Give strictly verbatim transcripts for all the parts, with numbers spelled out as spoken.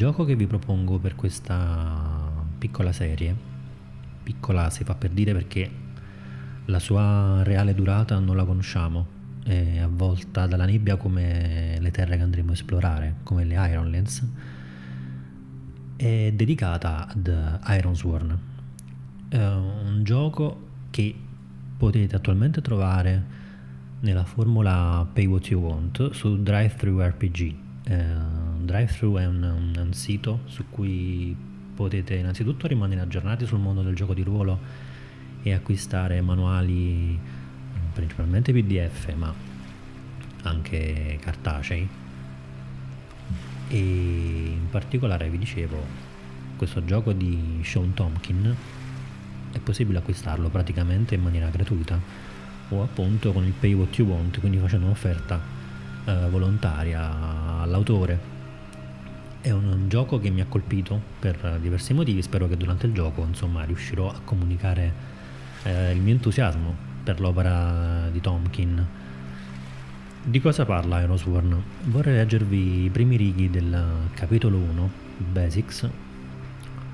gioco che vi propongo per questa piccola serie, piccola si fa per dire perché la sua reale durata non la conosciamo, è avvolta dalla nebbia come le terre che andremo a esplorare, come le Ironlands, è dedicata ad Ironsworn, è un gioco che potete attualmente trovare nella formula Pay What You Want su DriveThruRPG. Eh, DriveThru è un, un, un sito su cui potete innanzitutto rimanere aggiornati sul mondo del gioco di ruolo e acquistare manuali principalmente P D F ma anche cartacei, e in particolare vi dicevo questo gioco di Shawn Tomkin è possibile acquistarlo praticamente in maniera gratuita o appunto con il Pay What You Want, quindi facendo un'offerta eh, volontaria all'autore. È un, un gioco che mi ha colpito per diversi motivi, spero che durante il gioco insomma riuscirò a comunicare eh, il mio entusiasmo per l'opera di Tomkin. Di cosa parla Ironsworn? Vorrei leggervi i primi righi del capitolo uno, Basics,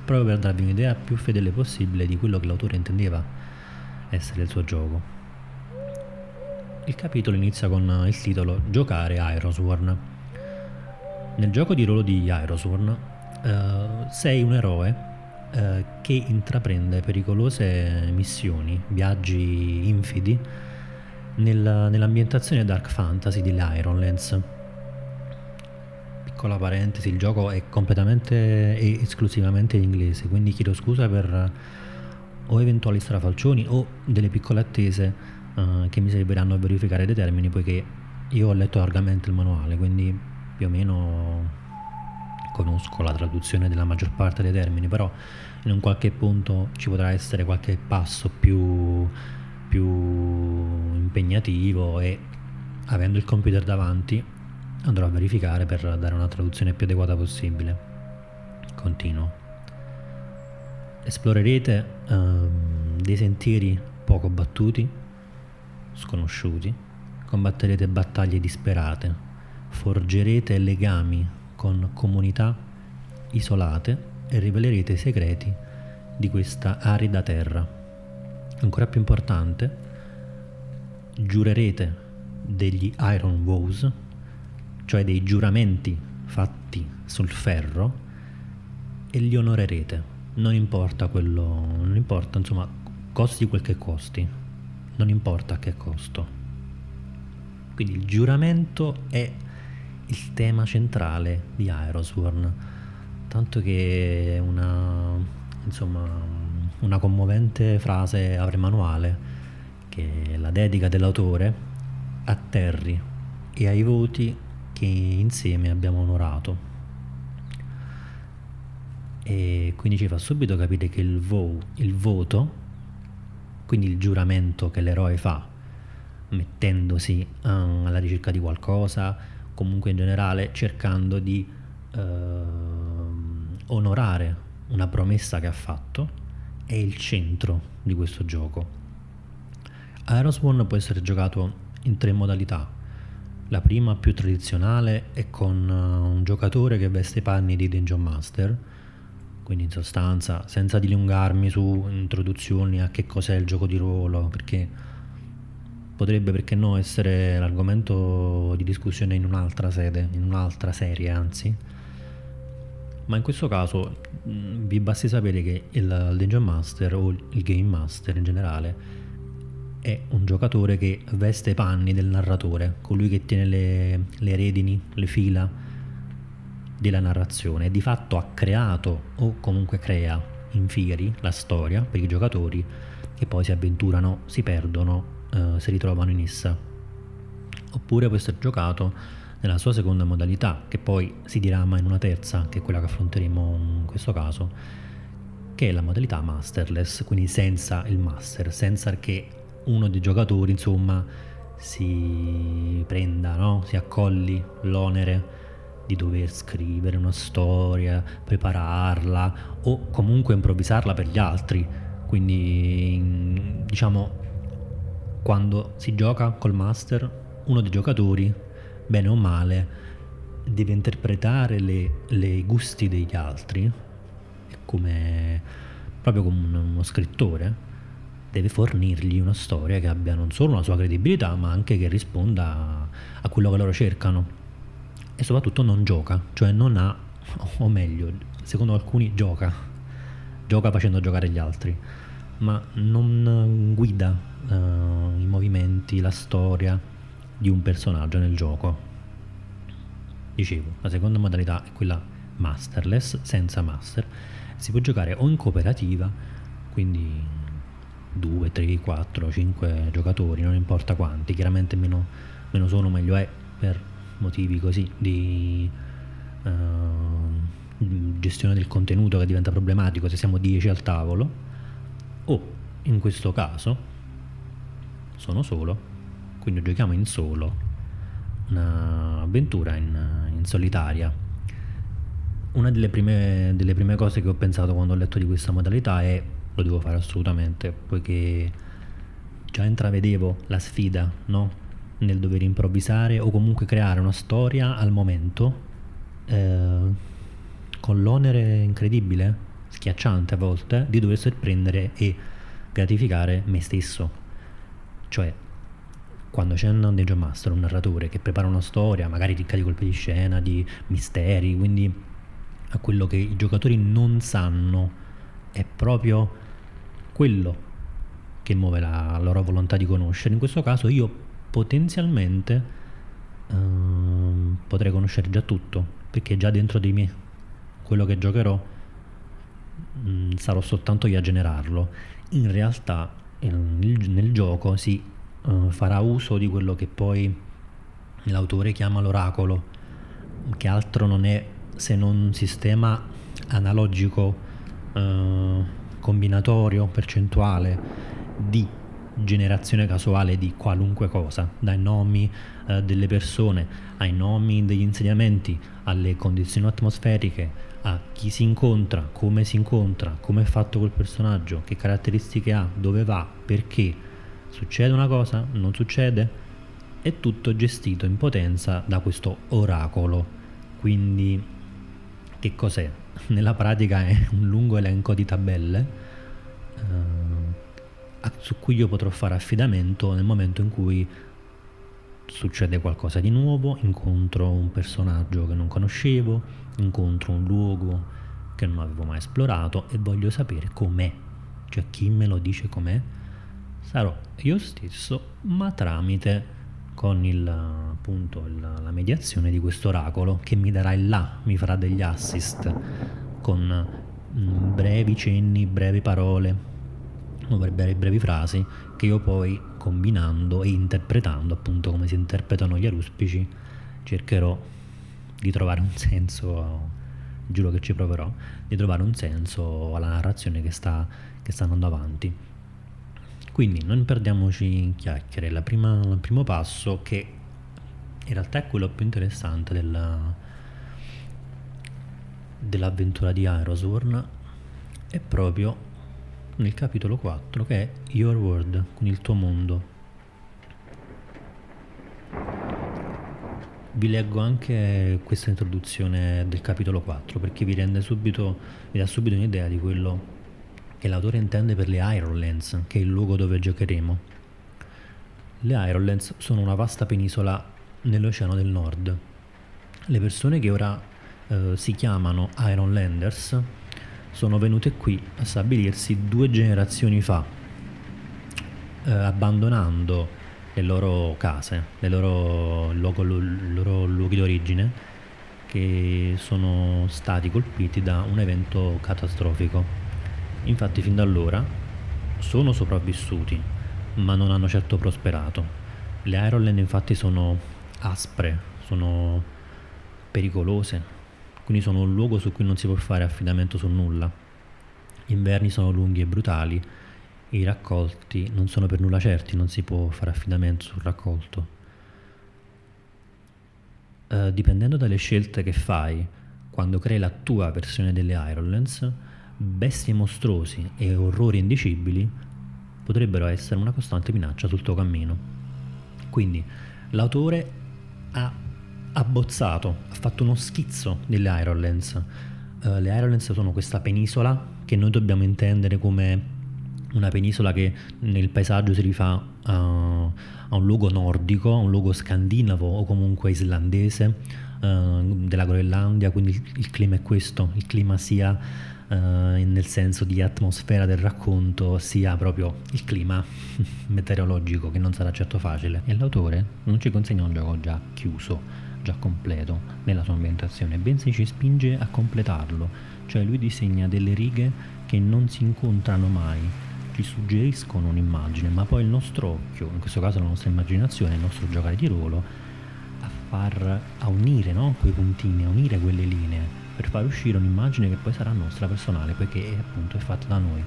proprio per darvi un'idea più fedele possibile di quello che l'autore intendeva essere il suo gioco. Il capitolo inizia con il titolo Giocare Ironsworn. Nel gioco di ruolo di Ironsworn eh, sei un eroe eh, che intraprende pericolose missioni, viaggi infidi nel, nell'ambientazione dark fantasy delle Ironlands. Piccola parentesi, il gioco è completamente e esclusivamente in inglese, quindi chiedo scusa per o eventuali strafalcioni o delle piccole attese Uh, che mi serviranno a verificare dei termini, poiché io ho letto largamente il manuale, quindi più o meno conosco la traduzione della maggior parte dei termini, però in un qualche punto ci potrà essere qualche passo più, più impegnativo e avendo il computer davanti andrò a verificare per dare una traduzione più adeguata possibile. Continuo. Esplorerete uh, dei sentieri poco battuti, sconosciuti, combatterete battaglie disperate, forgerete legami con comunità isolate e rivelerete i segreti di questa arida terra. Ancora più importante, giurerete degli Iron Vows, cioè dei giuramenti fatti sul ferro, e li onorerete, non importa quello, non importa, insomma, costi quel che costi. Non importa a che costo. Quindi il giuramento è il tema centrale di Ironsworn, tanto che una insomma una commovente frase apre manuale che è la dedica dell'autore a Terry e ai voti che insieme abbiamo onorato, e quindi ci fa subito capire che il, vo- il voto quindi il giuramento che l'eroe fa mettendosi uh, alla ricerca di qualcosa, comunque in generale cercando di uh, onorare una promessa che ha fatto, è il centro di questo gioco. Ironsworn può essere giocato in tre modalità. La prima, più tradizionale, è con uh, un giocatore che veste i panni di Dungeon Master. Quindi in sostanza, senza dilungarmi su introduzioni a che cos'è il gioco di ruolo, perché potrebbe, perché no, essere l'argomento di discussione in un'altra sede, in un'altra serie anzi, ma in questo caso mh, vi basti sapere che il Dungeon Master o il Game Master in generale è un giocatore che veste i panni del narratore, colui che tiene le, le redini, le fila della narrazione, di fatto ha creato o comunque crea in fieri la storia per i giocatori che poi si avventurano, si perdono, eh, si ritrovano in essa. Oppure può essere giocato nella sua seconda modalità, che poi si dirama in una terza, che è quella che affronteremo in questo caso, che è la modalità masterless, quindi senza il master, senza che uno dei giocatori insomma si prenda, no? Si accolli l'onere di dover scrivere una storia, prepararla o comunque improvvisarla per gli altri. Quindi diciamo, quando si gioca col master, uno dei giocatori, bene o male, deve interpretare le, le gusti degli altri, come proprio come uno scrittore deve fornirgli una storia che abbia non solo una sua credibilità, ma anche che risponda a quello che loro cercano. E soprattutto non gioca, cioè non ha, o meglio, secondo alcuni gioca, gioca facendo giocare gli altri, ma non guida uh, i movimenti, la storia di un personaggio nel gioco. Dicevo, la seconda modalità è quella masterless, senza master. Si può giocare o in cooperativa, quindi due, tre, quattro, cinque giocatori, non importa quanti, chiaramente meno, meno sono meglio è, per motivi così di uh, gestione del contenuto che diventa problematico se siamo dieci al tavolo, o in questo caso sono solo, quindi giochiamo in solo un'avventura in, in solitaria. Una delle prime, delle prime cose che ho pensato quando ho letto di questa modalità è: lo devo fare assolutamente, poiché già intravedevo la sfida, no? Nel dover improvvisare o comunque creare una storia al momento, eh, con l'onere incredibile, schiacciante a volte, di dover sorprendere e gratificare me stesso. Cioè, quando c'è un Dungeon Master, un narratore che prepara una storia magari ricca di colpi di scena, di misteri, quindi a quello che i giocatori non sanno, è proprio quello che muove la loro volontà di conoscere. In questo caso io potenzialmente ehm, potrei conoscere già tutto, perché già dentro di me quello che giocherò mh, sarò soltanto io a generarlo. In realtà nel, nel gioco si eh, farà uso di quello che poi l'autore chiama l'oracolo, che altro non è se non un sistema analogico eh, combinatorio, percentuale di generazione casuale di qualunque cosa, dai nomi eh, delle persone ai nomi degli insediamenti, alle condizioni atmosferiche, a chi si incontra, come si incontra, come è fatto quel personaggio, che caratteristiche ha, dove va, perché succede una cosa, non succede. È tutto gestito in potenza da questo oracolo. Quindi che cos'è? Nella pratica è un lungo elenco di tabelle eh, su cui io potrò fare affidamento nel momento in cui succede qualcosa di nuovo, incontro un personaggio che non conoscevo, incontro un luogo che non avevo mai esplorato e voglio sapere com'è, cioè chi me lo dice com'è? Sarò io stesso, ma tramite, con il, appunto, la, la mediazione di questo oracolo, che mi darà il là, mi farà degli assist con mh, brevi cenni, brevi parole, brevi, brevi frasi che io poi, combinando e interpretando appunto come si interpretano gli aruspici, cercherò di trovare un senso. Giuro che ci proverò, di trovare un senso alla narrazione che sta, che sta andando avanti. Quindi non perdiamoci in chiacchiere. La prima, il primo passo, che in realtà è quello più interessante della, dell'avventura di Ironsworn, è proprio nel capitolo quattro, che è Your World, con il tuo mondo. Vi leggo anche questa introduzione del capitolo quattro, perché vi rende subito, vi dà subito un'idea di quello che l'autore intende per le Ironlands, che è il luogo dove giocheremo. Le Ironlands sono una vasta penisola nell'Oceano del Nord. Le persone che ora eh, si chiamano Ironlanders sono venute qui a stabilirsi due generazioni fa, eh, abbandonando le loro case, le loro, luogo, i loro luoghi d'origine, che sono stati colpiti da un evento catastrofico. Infatti fin da allora sono sopravvissuti, ma non hanno certo prosperato. Le Ironland infatti sono aspre, sono pericolose, quindi sono un luogo su cui non si può fare affidamento su nulla. Gli inverni sono lunghi e brutali, i raccolti non sono per nulla certi, non si può fare affidamento sul raccolto. Eh, dipendendo dalle scelte che fai quando crei la tua versione delle Ironlands, bestie mostruosi e orrori indicibili potrebbero essere una costante minaccia sul tuo cammino. Quindi l'autore ha abbozzato, ha fatto uno schizzo delle Ironlands. Uh, le Ironlands sono questa penisola che noi dobbiamo intendere come una penisola che nel paesaggio si rifà uh, a un luogo nordico, a un luogo scandinavo o comunque islandese, uh, della Groenlandia, quindi il, il clima è questo, il clima sia uh, nel senso di atmosfera del racconto, sia proprio il clima meteorologico, che non sarà certo facile. E l'autore non ci consegna un gioco già chiuso, già completo nella sua ambientazione, bensì ci spinge a completarlo, cioè lui disegna delle righe che non si incontrano mai, ci suggeriscono un'immagine, ma poi il nostro occhio, in questo caso la nostra immaginazione, il nostro giocare di ruolo, a far a unire, no? quei puntini, a unire quelle linee per far uscire un'immagine che poi sarà nostra personale, perché è, appunto è fatta da noi.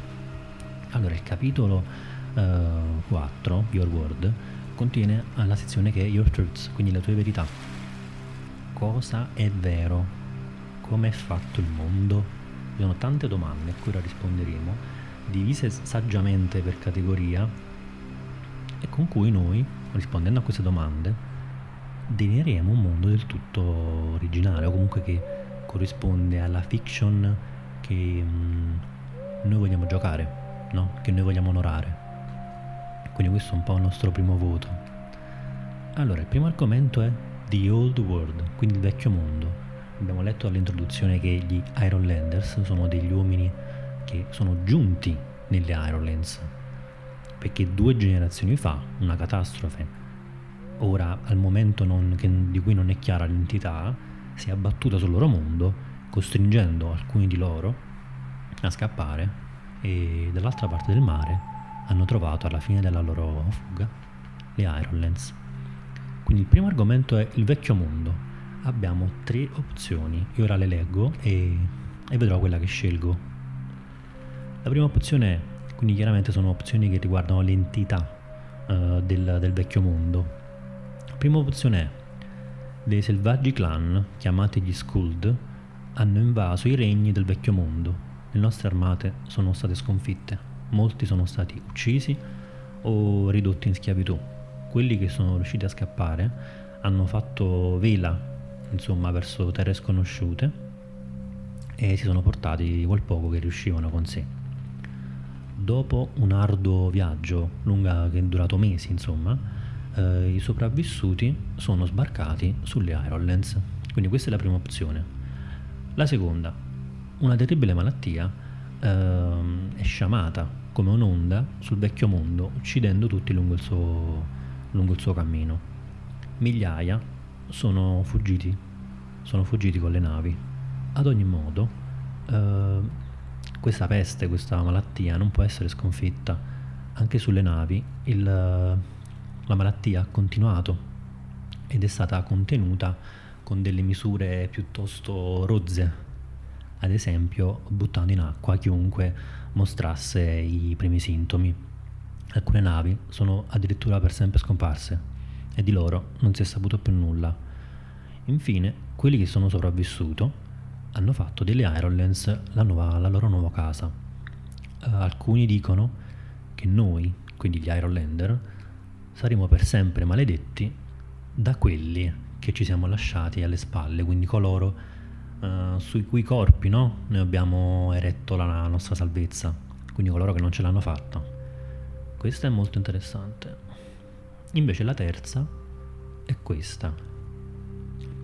Allora il capitolo uh, quattro, Your World, contiene la sezione che è Your Truths, quindi le tue verità. Cosa è vero? Come è fatto il mondo? Ci sono tante domande a cui ora risponderemo, divise saggiamente per categoria, e con cui noi, rispondendo a queste domande, delineeremo un mondo del tutto originale, o comunque che corrisponde alla fiction che mh, noi vogliamo giocare, no? Che noi vogliamo onorare. Quindi questo è un po' il nostro primo voto. Allora, il primo argomento è The Old World, quindi il vecchio mondo. Abbiamo letto all'introduzione che gli Ironlanders sono degli uomini che sono giunti nelle Ironlands perché due generazioni fa una catastrofe, ora al momento non, che, di cui non è chiara l'entità, si è abbattuta sul loro mondo, costringendo alcuni di loro a scappare, e dall'altra parte del mare hanno trovato, alla fine della loro fuga, le Ironlands. Quindi il primo argomento è il vecchio mondo. Abbiamo tre opzioni, io ora le leggo e, e vedrò quella che scelgo. La prima opzione è, quindi chiaramente sono opzioni che riguardano l'entità uh, del, del vecchio mondo. La prima opzione è: dei selvaggi clan, chiamati gli Skuld, hanno invaso i regni del vecchio mondo. Le nostre armate sono state sconfitte, molti sono stati uccisi o ridotti in schiavitù. Quelli che sono riusciti a scappare hanno fatto vela, insomma, verso terre sconosciute, e si sono portati quel poco che riuscivano con sé. Dopo un arduo viaggio lunga, che è durato mesi, insomma, eh, i sopravvissuti sono sbarcati sulle Ironlands. Quindi questa è la prima opzione. La seconda: una terribile malattia eh, è sciamata come un'onda sul vecchio mondo, uccidendo tutti lungo il suo lungo il suo cammino. Migliaia sono fuggiti sono fuggiti con le navi. Ad ogni modo, eh, questa peste, questa malattia non può essere sconfitta. Anche sulle navi il, la malattia ha continuato ed è stata contenuta con delle misure piuttosto rozze, ad esempio buttando in acqua chiunque mostrasse i primi sintomi. Alcune navi sono addirittura per sempre scomparse e di loro non si è saputo più nulla. Infine, quelli che sono sopravvissuti hanno fatto delle Ironlands la, nuova, la loro nuova casa. Uh, alcuni dicono che noi, quindi gli Ironlander, saremo per sempre maledetti da quelli che ci siamo lasciati alle spalle, quindi coloro uh, sui cui corpi, no? noi abbiamo eretto la, la nostra salvezza, quindi coloro che non ce l'hanno fatta. Questa è molto interessante. Invece la terza è questa: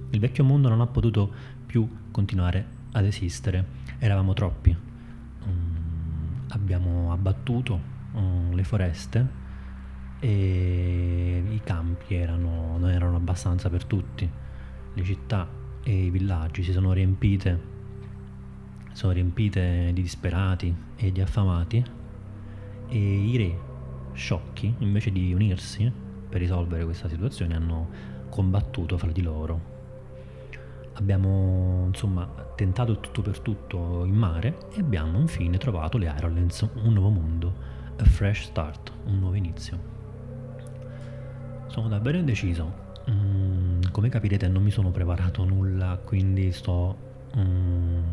il vecchio mondo non ha potuto più continuare ad esistere, eravamo troppi, mm, abbiamo abbattuto mm, le foreste e i campi erano, non erano abbastanza per tutti, le città e i villaggi si sono riempite, sono riempite di disperati e di affamati, e i re sciocchi, invece di unirsi per risolvere questa situazione, hanno combattuto fra di loro. Abbiamo insomma tentato tutto per tutto in mare e abbiamo infine trovato le Ironlands, un nuovo mondo, a fresh start, un nuovo inizio. Sono davvero indeciso. Mm, come capirete non mi sono preparato nulla, quindi sto mm,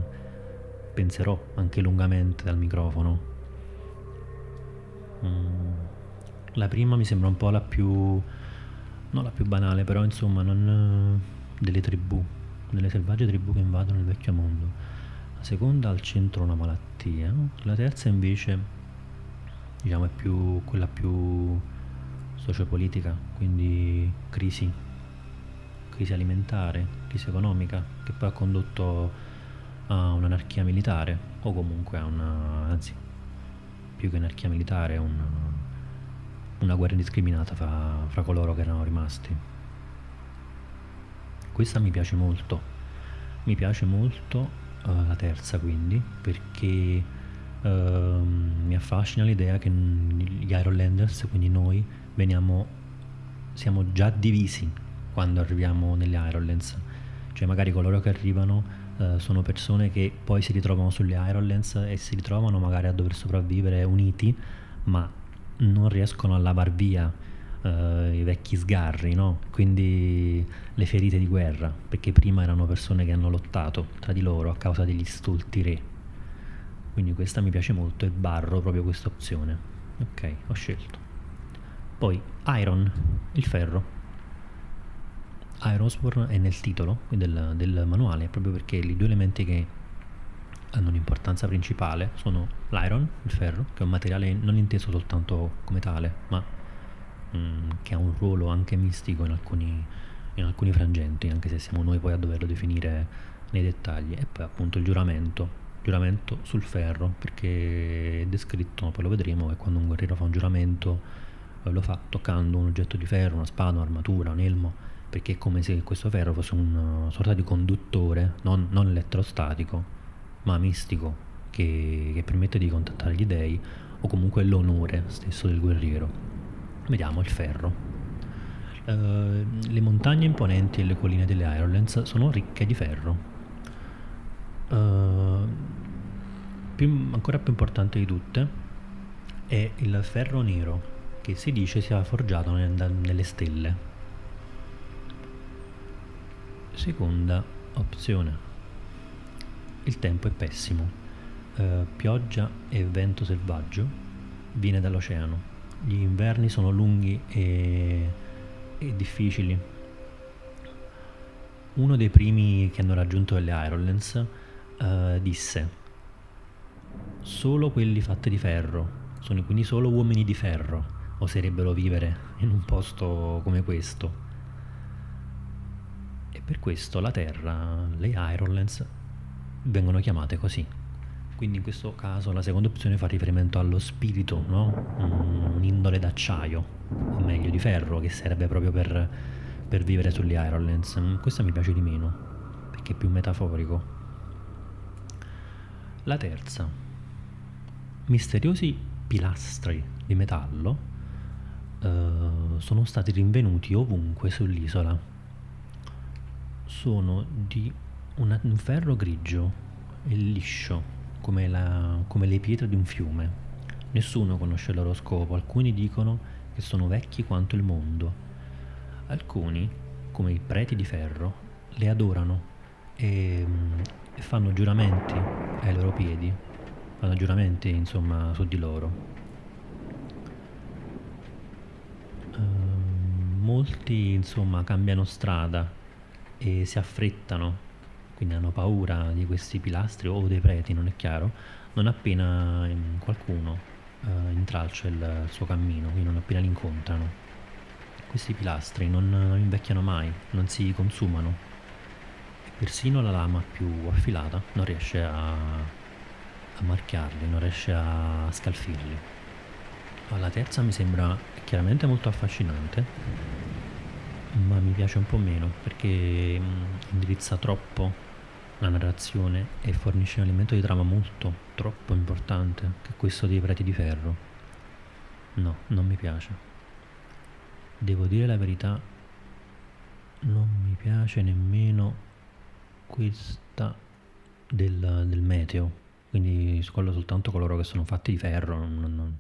penserò anche lungamente dal microfono. Mm. La prima mi sembra un po' la più, non la più banale, però insomma non, delle tribù, delle selvagge tribù che invadono il vecchio mondo. La seconda ha al centro una malattia, la terza invece, diciamo, è più quella più sociopolitica, quindi crisi, crisi alimentare, crisi economica, che poi ha condotto a un'anarchia militare, o comunque a una, anzi, più che anarchia militare, una, una guerra indiscriminata fra, fra coloro che erano rimasti. Questa mi piace molto, mi piace molto uh, la terza, quindi, perché uh, mi affascina l'idea che gli Ironlanders, quindi noi, veniamo, siamo già divisi quando arriviamo nelle Ironlands, cioè magari coloro che arrivano Uh, sono persone che poi si ritrovano sulle Ironlands e si ritrovano magari a dover sopravvivere uniti, ma non riescono a lavar via uh, i vecchi sgarri, no? Quindi le ferite di guerra, perché prima erano persone che hanno lottato tra di loro a causa degli stolti re. Quindi questa mi piace molto e barro proprio questa opzione. Ok, ho scelto. Poi Iron, il ferro. Ironsworn è nel titolo del, del manuale, proprio perché i due elementi che hanno un'importanza principale sono l'iron, il ferro, che è un materiale non inteso soltanto come tale, ma mm, che ha un ruolo anche mistico in alcuni, in alcuni frangenti, anche se siamo noi poi a doverlo definire nei dettagli, e poi appunto il giuramento, giuramento sul ferro, perché è descritto, poi lo vedremo, che quando un guerriero fa un giuramento lo fa toccando un oggetto di ferro, una spada, un'armatura, un elmo, perché è come se questo ferro fosse una sorta di conduttore, non, non elettrostatico, ma mistico, che, che permette di contattare gli dei, o comunque l'onore stesso del guerriero. Vediamo il ferro. Uh, le montagne imponenti e le colline delle Ironlands sono ricche di ferro. Uh, più, ancora più importante di tutte è il ferro nero, che si dice sia forgiato nel, nelle stelle. Seconda opzione. Il tempo è pessimo, eh, pioggia e vento selvaggio, viene dall'oceano, gli inverni sono lunghi e, e difficili. Uno dei primi che hanno raggiunto le Ironlands eh, disse: solo quelli fatti di ferro, sono quindi solo uomini di ferro, oserebbero vivere in un posto come questo. Per questo la terra, le Ironlands, vengono chiamate così. Quindi in questo caso la seconda opzione fa riferimento allo spirito, no? Un, un'indole d'acciaio, o meglio di ferro, che serve proprio per, per vivere sulle Ironlands. Questa mi piace di meno, perché è più metaforico. La terza. Misteriosi pilastri di metallo eh, sono stati rinvenuti ovunque sull'isola. Sono di una, un ferro grigio e liscio, come, la, come le pietre di un fiume. Nessuno conosce il loro scopo, alcuni dicono che sono vecchi quanto il mondo. Alcuni, come i preti di ferro, le adorano e, e fanno giuramenti ai loro piedi, fanno giuramenti insomma su di loro. Uh, molti insomma cambiano strada e si affrettano, quindi hanno paura di questi pilastri o dei preti, non è chiaro, non appena qualcuno eh, intralcia il suo cammino, quindi non appena li incontrano. Questi pilastri non, non invecchiano mai, non si consumano, e persino la lama più affilata non riesce a, a marchiarli, non riesce a scalfirli. La terza mi sembra chiaramente molto affascinante, ma mi piace un po' meno, perché indirizza troppo la narrazione e fornisce un elemento di trama molto, troppo importante, che è questo dei preti di ferro. No, non mi piace. Devo dire la verità, non mi piace nemmeno questa del, del meteo, quindi scollo soltanto coloro che sono fatti di ferro, non... non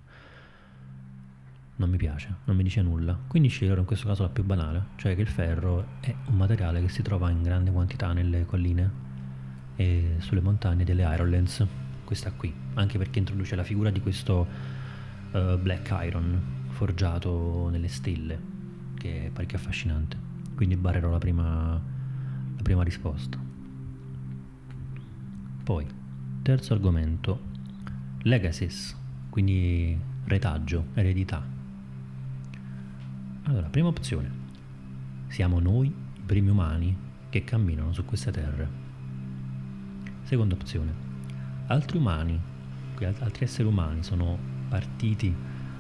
Non mi piace, non mi dice nulla. Quindi sceglierò in questo caso la più banale, cioè che il ferro è un materiale che si trova in grande quantità nelle colline e sulle montagne delle Ironlands. Questa qui, anche perché introduce la figura di questo uh, Black Iron forgiato nelle stelle, che è parecchio affascinante. Quindi barrerò la prima, prima risposta. Poi, terzo argomento, legacies, quindi retaggio, eredità. Allora, prima opzione, siamo noi, i primi umani, che camminano su queste terre. Seconda opzione, altri umani, altri esseri umani sono partiti,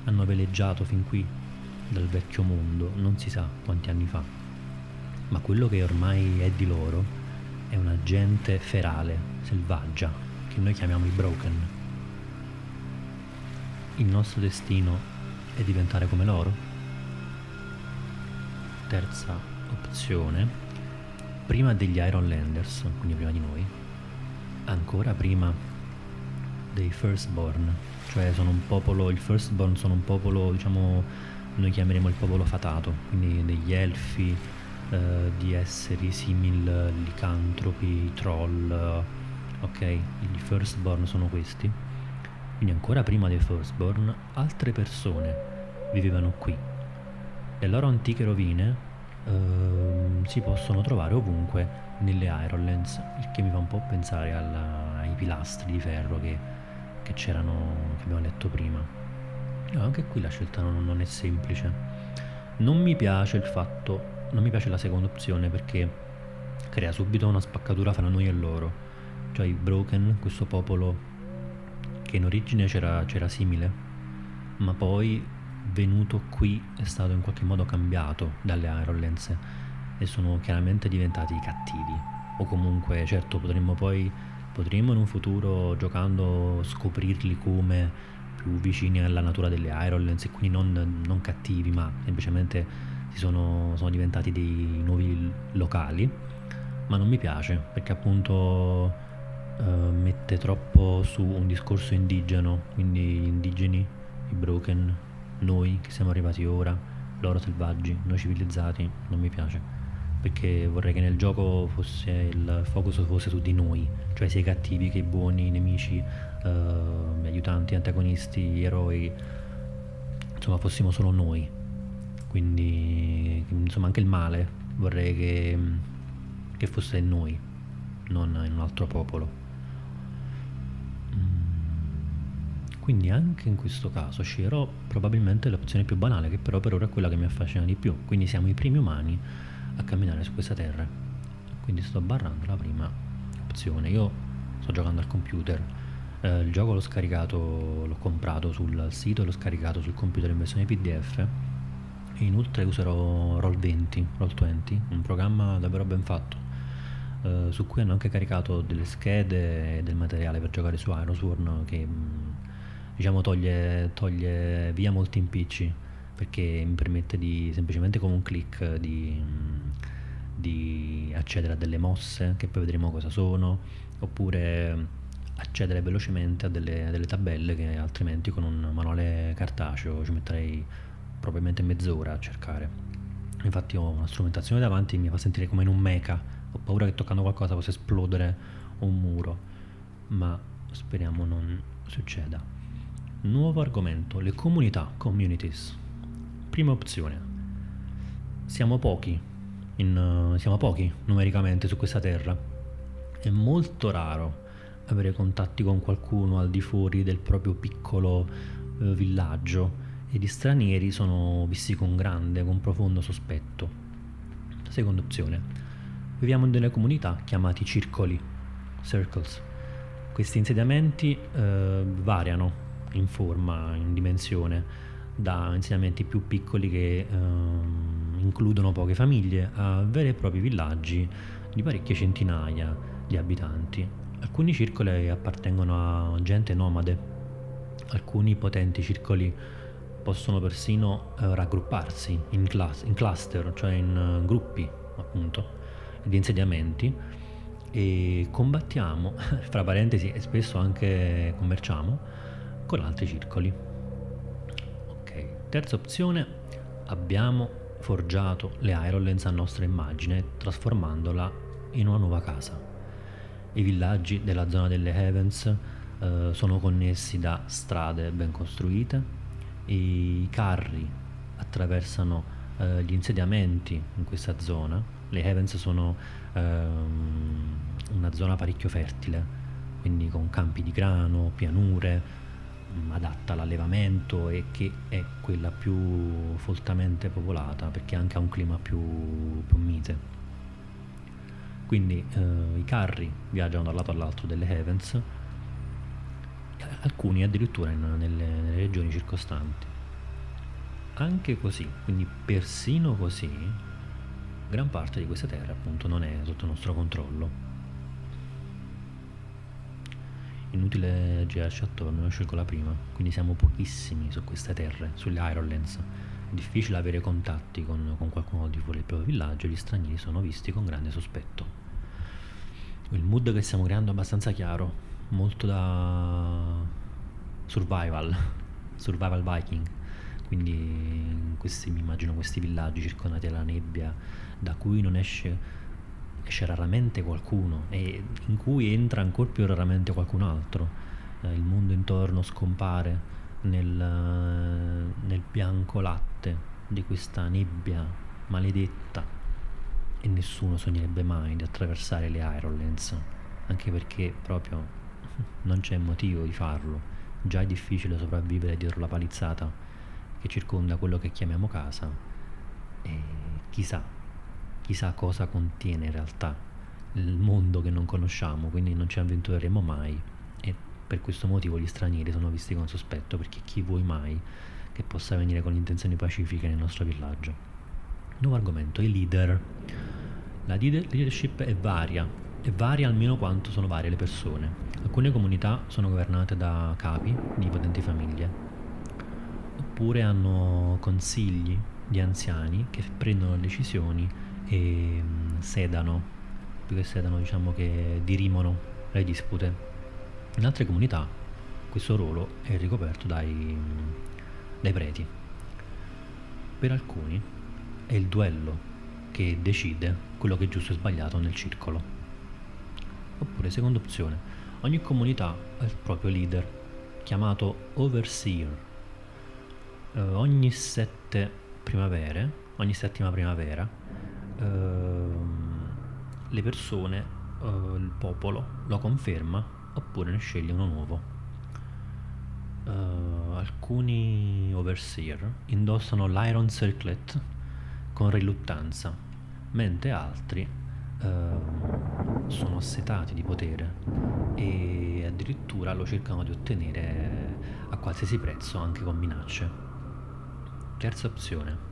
hanno veleggiato fin qui dal vecchio mondo, non si sa quanti anni fa, ma quello che ormai è di loro è una gente ferale, selvaggia, che noi chiamiamo i Broken. Il nostro destino è diventare come loro? Terza opzione, prima degli Ironlanders, quindi prima di noi, ancora prima dei firstborn, cioè sono un popolo, il firstborn sono un popolo, diciamo, noi chiameremo il popolo fatato, quindi degli elfi, eh, di esseri simil, licantropi, troll, ok, i firstborn sono questi, quindi ancora prima dei firstborn altre persone vivevano qui. Le loro antiche rovine ehm, si possono trovare ovunque nelle Ironlands, il che mi fa un po' pensare alla, ai pilastri di ferro che, che c'erano, che abbiamo letto prima. No, anche qui la scelta non, non è semplice. Non mi piace il fatto, non mi piace la seconda opzione perché crea subito una spaccatura fra noi e loro, cioè i Broken, questo popolo che in origine c'era, c'era simile, ma poi venuto qui è stato in qualche modo cambiato dalle Ironlands e sono chiaramente diventati cattivi, o comunque certo potremmo poi potremmo in un futuro giocando scoprirli come più vicini alla natura delle Ironlands e quindi non, non cattivi, ma semplicemente si sono, sono diventati dei nuovi locali, ma non mi piace perché appunto eh, mette troppo su un discorso indigeno, quindi gli indigeni, i Broken, noi che siamo arrivati ora, loro selvaggi, noi civilizzati, non mi piace, perché vorrei che nel gioco fosse il focus fosse su di noi, cioè sia i cattivi che i buoni, i nemici, eh, aiutanti, antagonisti, eroi, insomma fossimo solo noi, quindi insomma anche il male vorrei che, che fosse in noi, non in un altro popolo. Quindi anche in questo caso sceglierò probabilmente l'opzione più banale, che però per ora è quella che mi affascina di più. Quindi siamo i primi umani a camminare su questa terra. Quindi sto barrando la prima opzione. Io sto giocando al computer. Eh, il gioco l'ho scaricato, l'ho comprato sul sito, l'ho scaricato sul computer in versione P D F. E inoltre userò Roll venti, Roll venti, un programma davvero ben fatto, eh, su cui hanno anche caricato delle schede e del materiale per giocare su Ironsworn che diciamo toglie, toglie via molti impicci, perché mi permette di semplicemente con un click di, di accedere a delle mosse che poi vedremo cosa sono, oppure accedere velocemente a delle, a delle tabelle che altrimenti con un manuale cartaceo ci metterei probabilmente mezz'ora a cercare. Infatti ho una strumentazione davanti e mi fa sentire come in un mecha, ho paura che toccando qualcosa possa esplodere un muro, ma speriamo non succeda. Nuovo argomento, le comunità, communities. Prima opzione, siamo pochi, in, uh, siamo pochi numericamente su questa terra. È molto raro avere contatti con qualcuno al di fuori del proprio piccolo uh, villaggio e gli stranieri sono visti con grande, con profondo sospetto. Seconda opzione, viviamo in delle comunità chiamati circoli, circles. Questi insediamenti uh, variano in forma, in dimensione, da insediamenti più piccoli che ehm, includono poche famiglie a veri e propri villaggi di parecchie centinaia di abitanti. Alcuni circoli appartengono a gente nomade, alcuni potenti circoli possono persino eh, raggrupparsi in, class- in cluster, cioè in uh, gruppi appunto di insediamenti, e combattiamo, fra parentesi, e spesso anche commerciamo con altri circoli. Ok, terza opzione, abbiamo forgiato le Ironlands a nostra immagine trasformandola in una nuova casa. I villaggi della zona delle Heavens eh, sono connessi da strade ben costruite, i carri attraversano eh, gli insediamenti in questa zona le Heavens sono ehm, una zona parecchio fertile, quindi con campi di grano, pianure, mh, adatta all'allevamento, e che è quella più foltamente popolata perché anche ha un clima più, più mite. Quindi eh, i carri viaggiano da un lato all'altro delle Heavens, alcuni addirittura in, nelle, nelle regioni circostanti. Anche così, quindi persino così, gran parte di queste terre appunto non è sotto il nostro controllo. Inutile girarci attorno, io scelgo la prima, quindi siamo pochissimi su queste terre, sulle Ironlands. È difficile avere contatti con, con qualcuno di fuori del proprio villaggio, gli stranieri sono visti con grande sospetto. Il mood che stiamo creando è abbastanza chiaro, molto da survival, survival viking, quindi questi, mi immagino questi villaggi circondati dalla nebbia da cui non esce... esce raramente qualcuno e in cui entra ancor più raramente qualcun altro. Eh, il mondo intorno scompare nel, nel bianco latte di questa nebbia maledetta e nessuno sognerebbe mai di attraversare le Ironlands, anche perché proprio non c'è motivo di farlo. Già è difficile sopravvivere dietro la palizzata che circonda quello che chiamiamo casa e chissà chissà cosa contiene in realtà il mondo che non conosciamo, quindi non ci avventureremo mai e per questo motivo gli stranieri sono visti con sospetto, perché chi vuoi mai che possa venire con intenzioni pacifiche nel nostro villaggio. Nuovo argomento, i leader. La leadership è varia, è varia almeno quanto sono varie le persone. Alcune comunità sono governate da capi di potenti famiglie, oppure hanno consigli di anziani che prendono decisioni e sedano, più che sedano diciamo che dirimono le dispute. In altre comunità questo ruolo è ricoperto dai, dai preti. Per alcuni è il duello che decide quello che è giusto e sbagliato nel circolo. Oppure seconda opzione, ogni comunità ha il proprio leader chiamato overseer. Eh, ogni sette primavere, ogni settima primavera Uh, le persone, uh, il popolo lo conferma oppure ne sceglie uno nuovo. Uh, alcuni overseer indossano l'iron circlet con riluttanza, mentre altri uh, sono assetati di potere e addirittura lo cercano di ottenere a qualsiasi prezzo, anche con minacce. Terza opzione.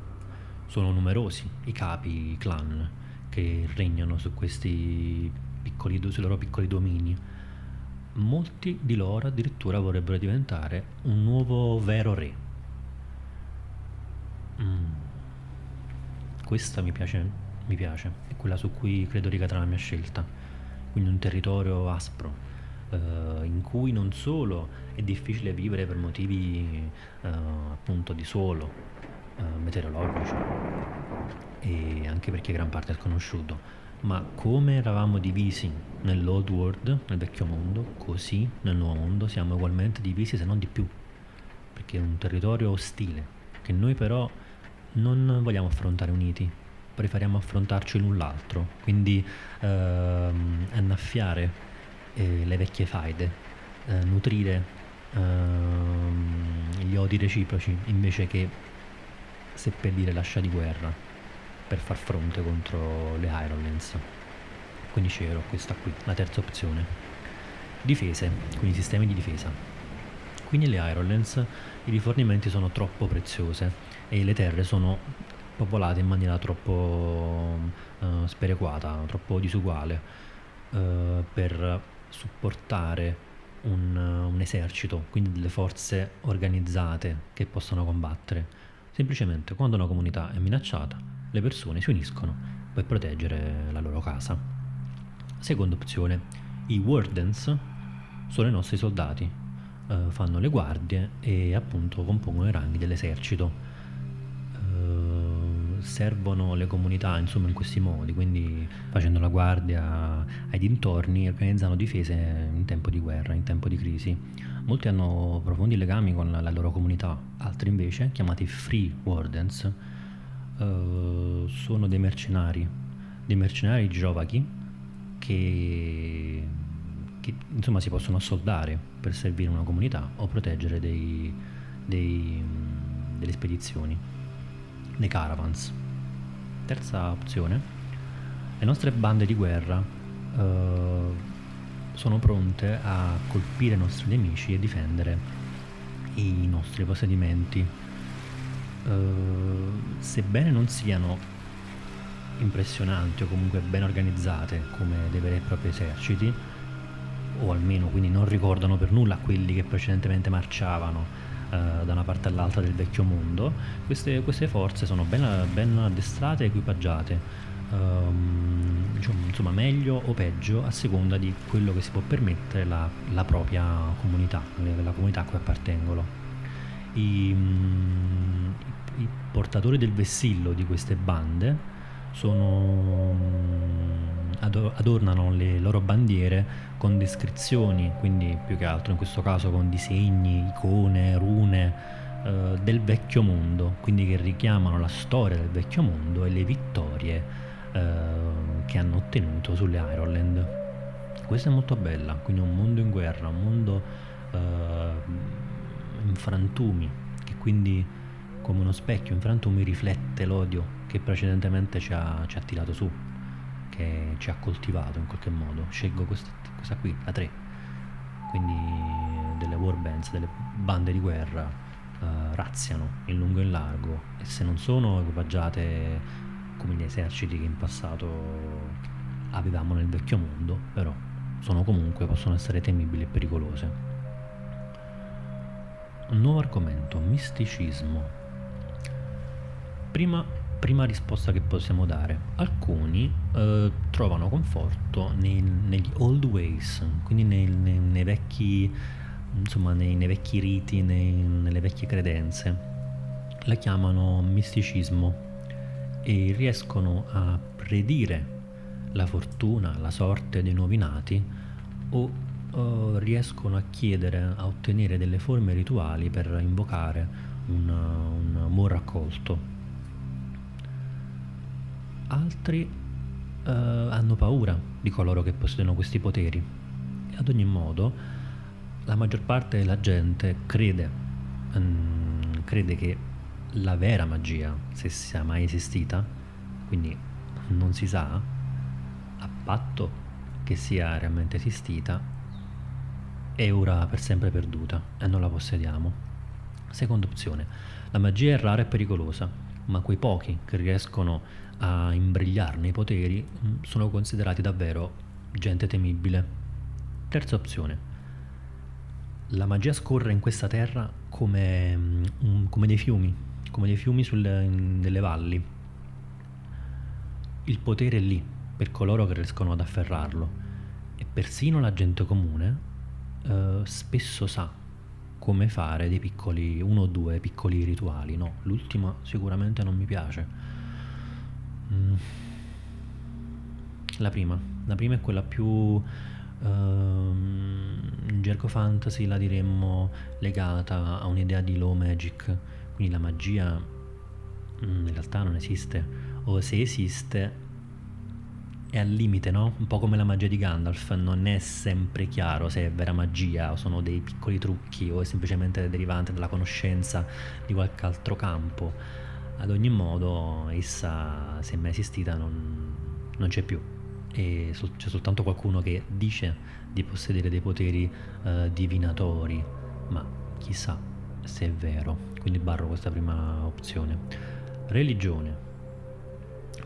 Sono numerosi i capi, i clan che regnano su questi piccoli, sui loro piccoli domini. Molti di loro addirittura vorrebbero diventare un nuovo vero re. Mm. Questa mi piace, mi piace, è quella su cui credo ricadrà la mia scelta. Quindi un territorio aspro, eh, in cui non solo è difficile vivere per motivi eh, appunto di suolo, meteorologici e anche perché gran parte è sconosciuto, ma come eravamo divisi nell'old world, nel vecchio mondo, così nel nuovo mondo siamo ugualmente divisi, se non di più, perché è un territorio ostile che noi però non vogliamo affrontare uniti, preferiamo affrontarci l'un l'altro, quindi ehm, annaffiare eh, le vecchie faide, eh, nutrire ehm, gli odi reciproci invece che seppellire l'ascia di guerra per far fronte contro le Ironlands. Quindi c'ero questa qui, la terza opzione. Difese, quindi sistemi di difesa. Qui nelle Ironlands i rifornimenti sono troppo preziose e le terre sono popolate in maniera troppo uh, sperequata, troppo disuguale uh, per supportare un, un esercito, quindi delle forze organizzate che possono combattere. Semplicemente quando una comunità è minacciata, le persone si uniscono per proteggere la loro casa. Seconda opzione, i wardens sono i nostri soldati, eh, fanno le guardie e appunto compongono i ranghi dell'esercito. Eh, servono le comunità insomma in questi modi, quindi facendo la guardia ai dintorni, organizzano difese in tempo di guerra, in tempo di crisi. Molti hanno profondi legami con la, la loro comunità, altri invece, chiamati free wardens, eh, sono dei mercenari, dei mercenari giovani che, che insomma si possono assoldare per servire una comunità o proteggere dei, dei, delle spedizioni, dei caravans. Terza opzione: le nostre bande di guerra eh, sono pronte a colpire i nostri nemici e difendere i nostri possedimenti, eh, sebbene non siano impressionanti o comunque ben organizzate come dei veri e propri eserciti, o almeno quindi non ricordano per nulla quelli che precedentemente marciavano eh, da una parte all'altra del vecchio mondo, queste, queste forze sono ben, ben addestrate e equipaggiate, Um, diciamo, insomma meglio o peggio a seconda di quello che si può permettere la, la propria comunità, la comunità a cui appartengono. I, um, i portatori del vessillo di queste bande sono, um, adornano le loro bandiere con descrizioni, quindi più che altro in questo caso con disegni, icone, rune uh, del vecchio mondo, quindi che richiamano la storia del vecchio mondo e le vittorie che hanno ottenuto sulle Ironland. Questa è molto bella, quindi un mondo in guerra, un mondo eh, in frantumi, che quindi come uno specchio in frantumi riflette l'odio che precedentemente ci ha, ci ha tirato su, che ci ha coltivato in qualche modo. Scelgo questa, questa qui, la tre, quindi delle warbands, delle bande di guerra eh, razziano in lungo e in largo, e se non sono equipaggiate come gli eserciti che in passato avevamo nel vecchio mondo, però sono comunque, possono essere temibili e pericolose. Un nuovo argomento: misticismo. Prima, prima risposta che possiamo dare: alcuni eh, trovano conforto nei, negli old ways, quindi nei, nei, nei vecchi, insomma, nei, nei vecchi riti, nei, nelle vecchie credenze. La chiamano misticismo e riescono a predire la fortuna, la sorte dei nuovi nati, o eh, riescono a chiedere, a ottenere delle forme rituali per invocare una, un buon raccolto. Altri eh, hanno paura di coloro che possiedono questi poteri, e ad ogni modo la maggior parte della gente crede, mh, crede che la vera magia, se sia mai esistita, quindi non si sa, a patto che sia realmente esistita, è ora per sempre perduta e non la possediamo. Seconda opzione: la magia è rara e pericolosa, ma quei pochi che riescono a imbrigliarne i poteri sono considerati davvero gente temibile. Terza opzione: la magia scorre in questa terra come, come dei fiumi, come dei fiumi sulle, nelle valli. Il potere è lì per coloro che riescono ad afferrarlo, e persino la gente comune eh, spesso sa come fare dei piccoli, uno o due piccoli rituali. No, l'ultima sicuramente non mi piace. Mm. La prima, la prima è quella più ehm, in gergo fantasy la diremmo legata a un'idea di low magic. Quindi la magia in realtà non esiste, o se esiste è al limite, no? Un po' come la magia di Gandalf, non è sempre chiaro se è vera magia o sono dei piccoli trucchi o è semplicemente derivante dalla conoscenza di qualche altro campo. Ad ogni modo essa, se mai esistita, non, non c'è più, e sol- c'è soltanto qualcuno che dice di possedere dei poteri eh, divinatori, ma chissà se è vero. Quindi barro questa prima opzione. Religione.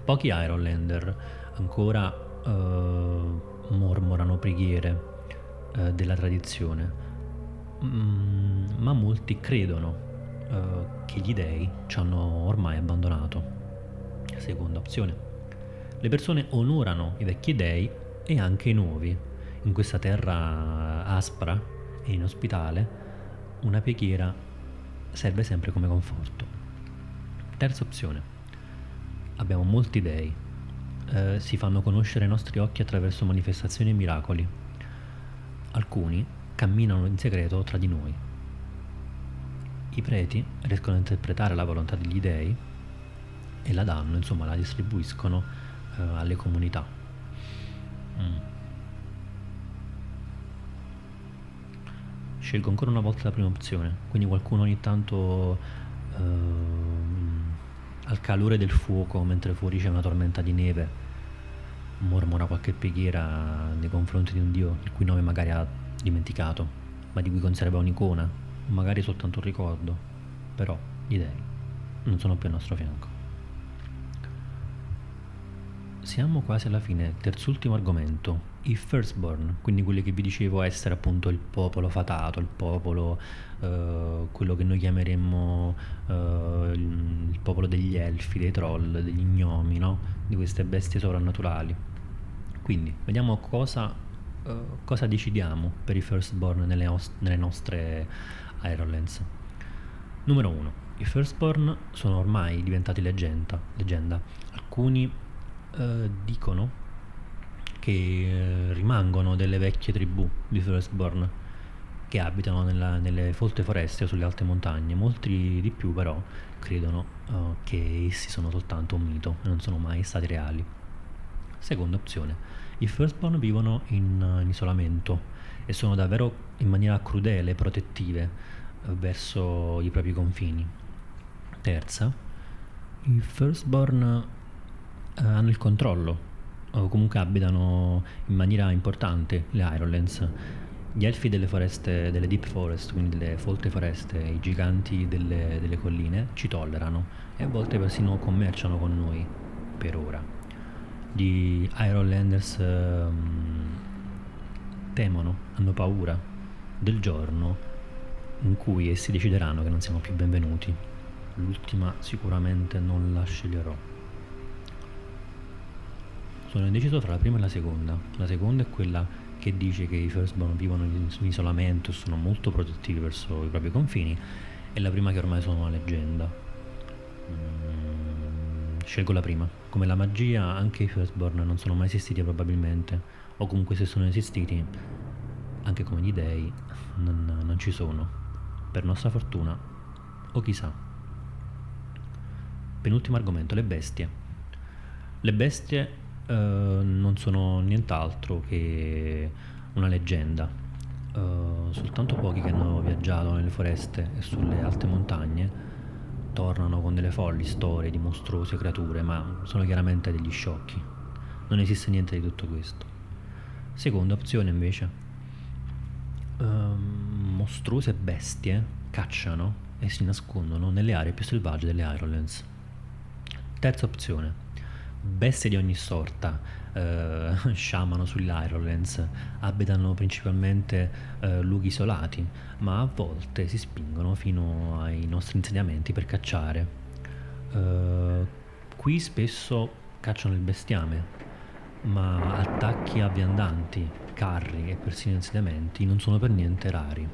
Pochi Ironlander ancora eh, mormorano preghiere eh, della tradizione, mm, ma molti credono eh, che gli dei ci hanno ormai abbandonato. Seconda opzione: le persone onorano i vecchi dei e anche i nuovi. In questa terra aspra e inospitale una preghiera serve sempre come conforto. Terza opzione: abbiamo molti dei, eh, si fanno conoscere ai nostri occhi attraverso manifestazioni e miracoli. Alcuni camminano in segreto tra di noi. I preti riescono a interpretare la volontà degli dei e la danno, insomma la distribuiscono eh, alle comunità. Mm. Scelgo ancora una volta la prima opzione, quindi qualcuno ogni tanto ehm, al calore del fuoco, mentre fuori c'è una tormenta di neve, mormora qualche preghiera nei confronti di un dio il cui nome magari ha dimenticato, ma di cui conserva un'icona, magari soltanto un ricordo, però gli dèi non sono più al nostro fianco. Siamo quasi alla fine, terz'ultimo argomento, i firstborn, quindi quelli che vi dicevo essere appunto il popolo fatato, il popolo, eh, quello che noi chiameremmo eh, il popolo degli elfi, dei troll, degli gnomi, no? Di queste bestie sovrannaturali. Quindi vediamo cosa, eh, cosa decidiamo per i firstborn nelle, os- nelle nostre Ironlands. Numero uno, i firstborn sono ormai diventati leggenda, leggenda. Alcuni Uh, dicono che uh, rimangono delle vecchie tribù di Firstborn che abitano nella, nelle folte foreste o sulle alte montagne. Molti di più però credono uh, che essi sono soltanto un mito e non sono mai stati reali. Seconda opzione, i Firstborn vivono in, uh, in isolamento e sono davvero in maniera crudele protettive uh, verso i propri confini. Terza, i Firstborn hanno il controllo o comunque abitano in maniera importante le Ironlands. Gli elfi delle foreste, delle deep forest, quindi delle folte foreste, i giganti delle, delle colline ci tollerano e a volte persino commerciano con noi per ora. Gli Ironlanders um, temono, hanno paura del giorno in cui essi decideranno che non siamo più benvenuti. L'ultima sicuramente non la sceglierò. Sono indeciso tra la prima e la seconda. La seconda è quella che dice che i Firstborn vivono in isolamento e sono molto protettivi verso i propri confini, e la prima che ormai sono una leggenda. Mm, scelgo la prima. Come la magia, anche i Firstborn non sono mai esistiti probabilmente, o comunque se sono esistiti, anche come gli dèi, non, non ci sono. Per nostra fortuna, o chissà. Penultimo argomento, le bestie. Le bestie Uh, non sono nient'altro che una leggenda. Uh, soltanto pochi che hanno viaggiato nelle foreste e sulle alte montagne tornano con delle folli storie di mostruose creature, ma sono chiaramente degli sciocchi. Non esiste niente di tutto questo. Seconda opzione invece, uh, mostruose bestie cacciano e si nascondono nelle aree più selvagge delle Ironlands. Terza opzione, bestie di ogni sorta eh, sciamano sull'Ironlands, abitano principalmente eh, luoghi isolati, ma a volte si spingono fino ai nostri insediamenti per cacciare. Eh, qui spesso cacciano il bestiame, ma attacchi a viandanti, carri e persino insediamenti non sono per niente rari.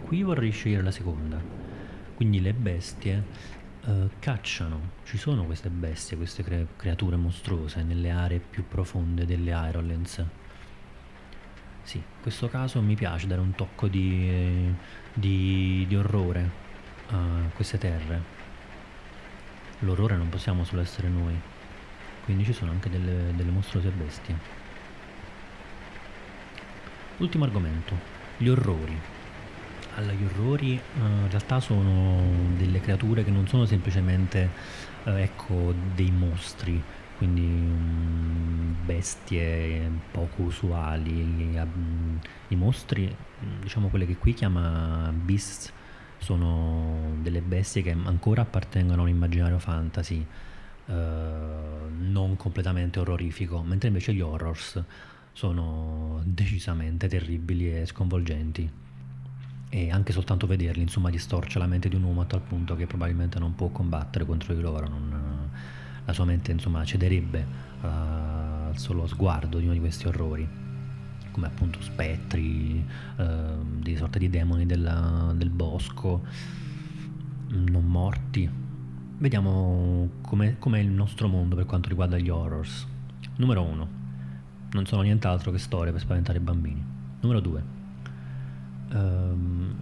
Qui vorrei scegliere la seconda, quindi le bestie Uh, cacciano. Ci sono queste bestie, queste cre- creature mostruose nelle aree più profonde delle Ironlands. Sì, in questo caso mi piace dare un tocco di, di, di orrore a queste terre. L'orrore non possiamo solo essere noi, quindi ci sono anche delle, delle mostruose bestie. Ultimo argomento, gli orrori. Allora, gli orrori eh, in realtà sono delle creature che non sono semplicemente eh, ecco, dei mostri, quindi um, bestie poco usuali. I mostri, diciamo quelle che qui chiama beasts, sono delle bestie che ancora appartengono all'immaginario fantasy, eh, non completamente orrorifico, mentre invece gli horrors sono decisamente terribili e sconvolgenti. E anche soltanto vederli, insomma, distorce la mente di un uomo a tal punto che probabilmente non può combattere contro di loro, non, la sua mente, insomma, cederebbe uh, al solo sguardo di uno di questi orrori, come appunto spettri, uh, di sorte di demoni della, del bosco, non morti. Vediamo com'è, com'è il nostro mondo per quanto riguarda gli horrors. Numero uno, non sono nient'altro che storie per spaventare i bambini. Numero due, Um,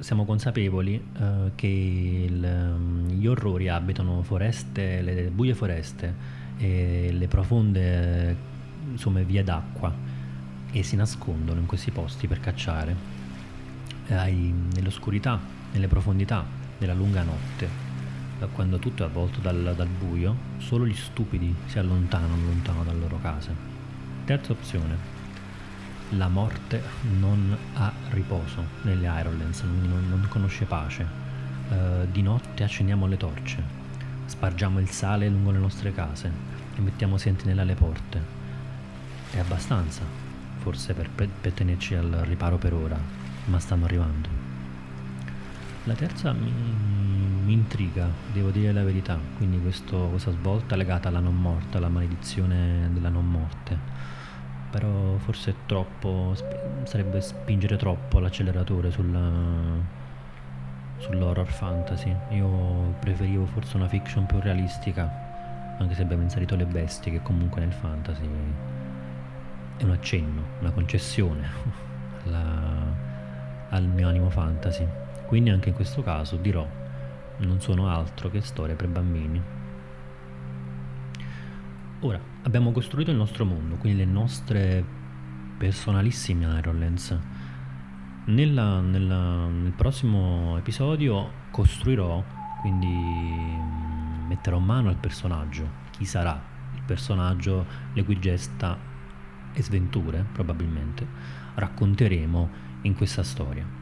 siamo consapevoli uh, che il, um, gli orrori abitano foreste, le buie foreste e le profonde insomma, vie d'acqua, e si nascondono in questi posti per cacciare Hai, nell'oscurità, nelle profondità della lunga notte, quando tutto è avvolto dal, dal buio, solo gli stupidi si allontanano lontano dalle loro case. Terza opzione: la morte non ha riposo nelle Ironlands, non, non conosce pace. Uh, di notte accendiamo le torce, spargiamo il sale lungo le nostre case e mettiamo sentinelle alle porte. È abbastanza, forse per, per, per tenerci al riparo per ora, ma stanno arrivando. La terza mi... mi intriga, devo dire la verità, quindi questo, questa svolta legata alla non morte, alla maledizione della non morte, però forse è troppo, sp- sarebbe spingere troppo l'acceleratore sulla, sull'horror fantasy. Io preferivo forse una fiction più realistica, anche se abbiamo inserito le bestie, che comunque nel fantasy è un accenno, una concessione alla, al mio animo fantasy, quindi anche in questo caso dirò: non sono altro che storie per bambini. Ora, abbiamo costruito il nostro mondo, quindi le nostre personalissime Ironlands. Nella, nella, nel prossimo episodio costruirò, quindi metterò mano al personaggio. Chi sarà il personaggio, le cui gesta e sventure, probabilmente, racconteremo in questa storia.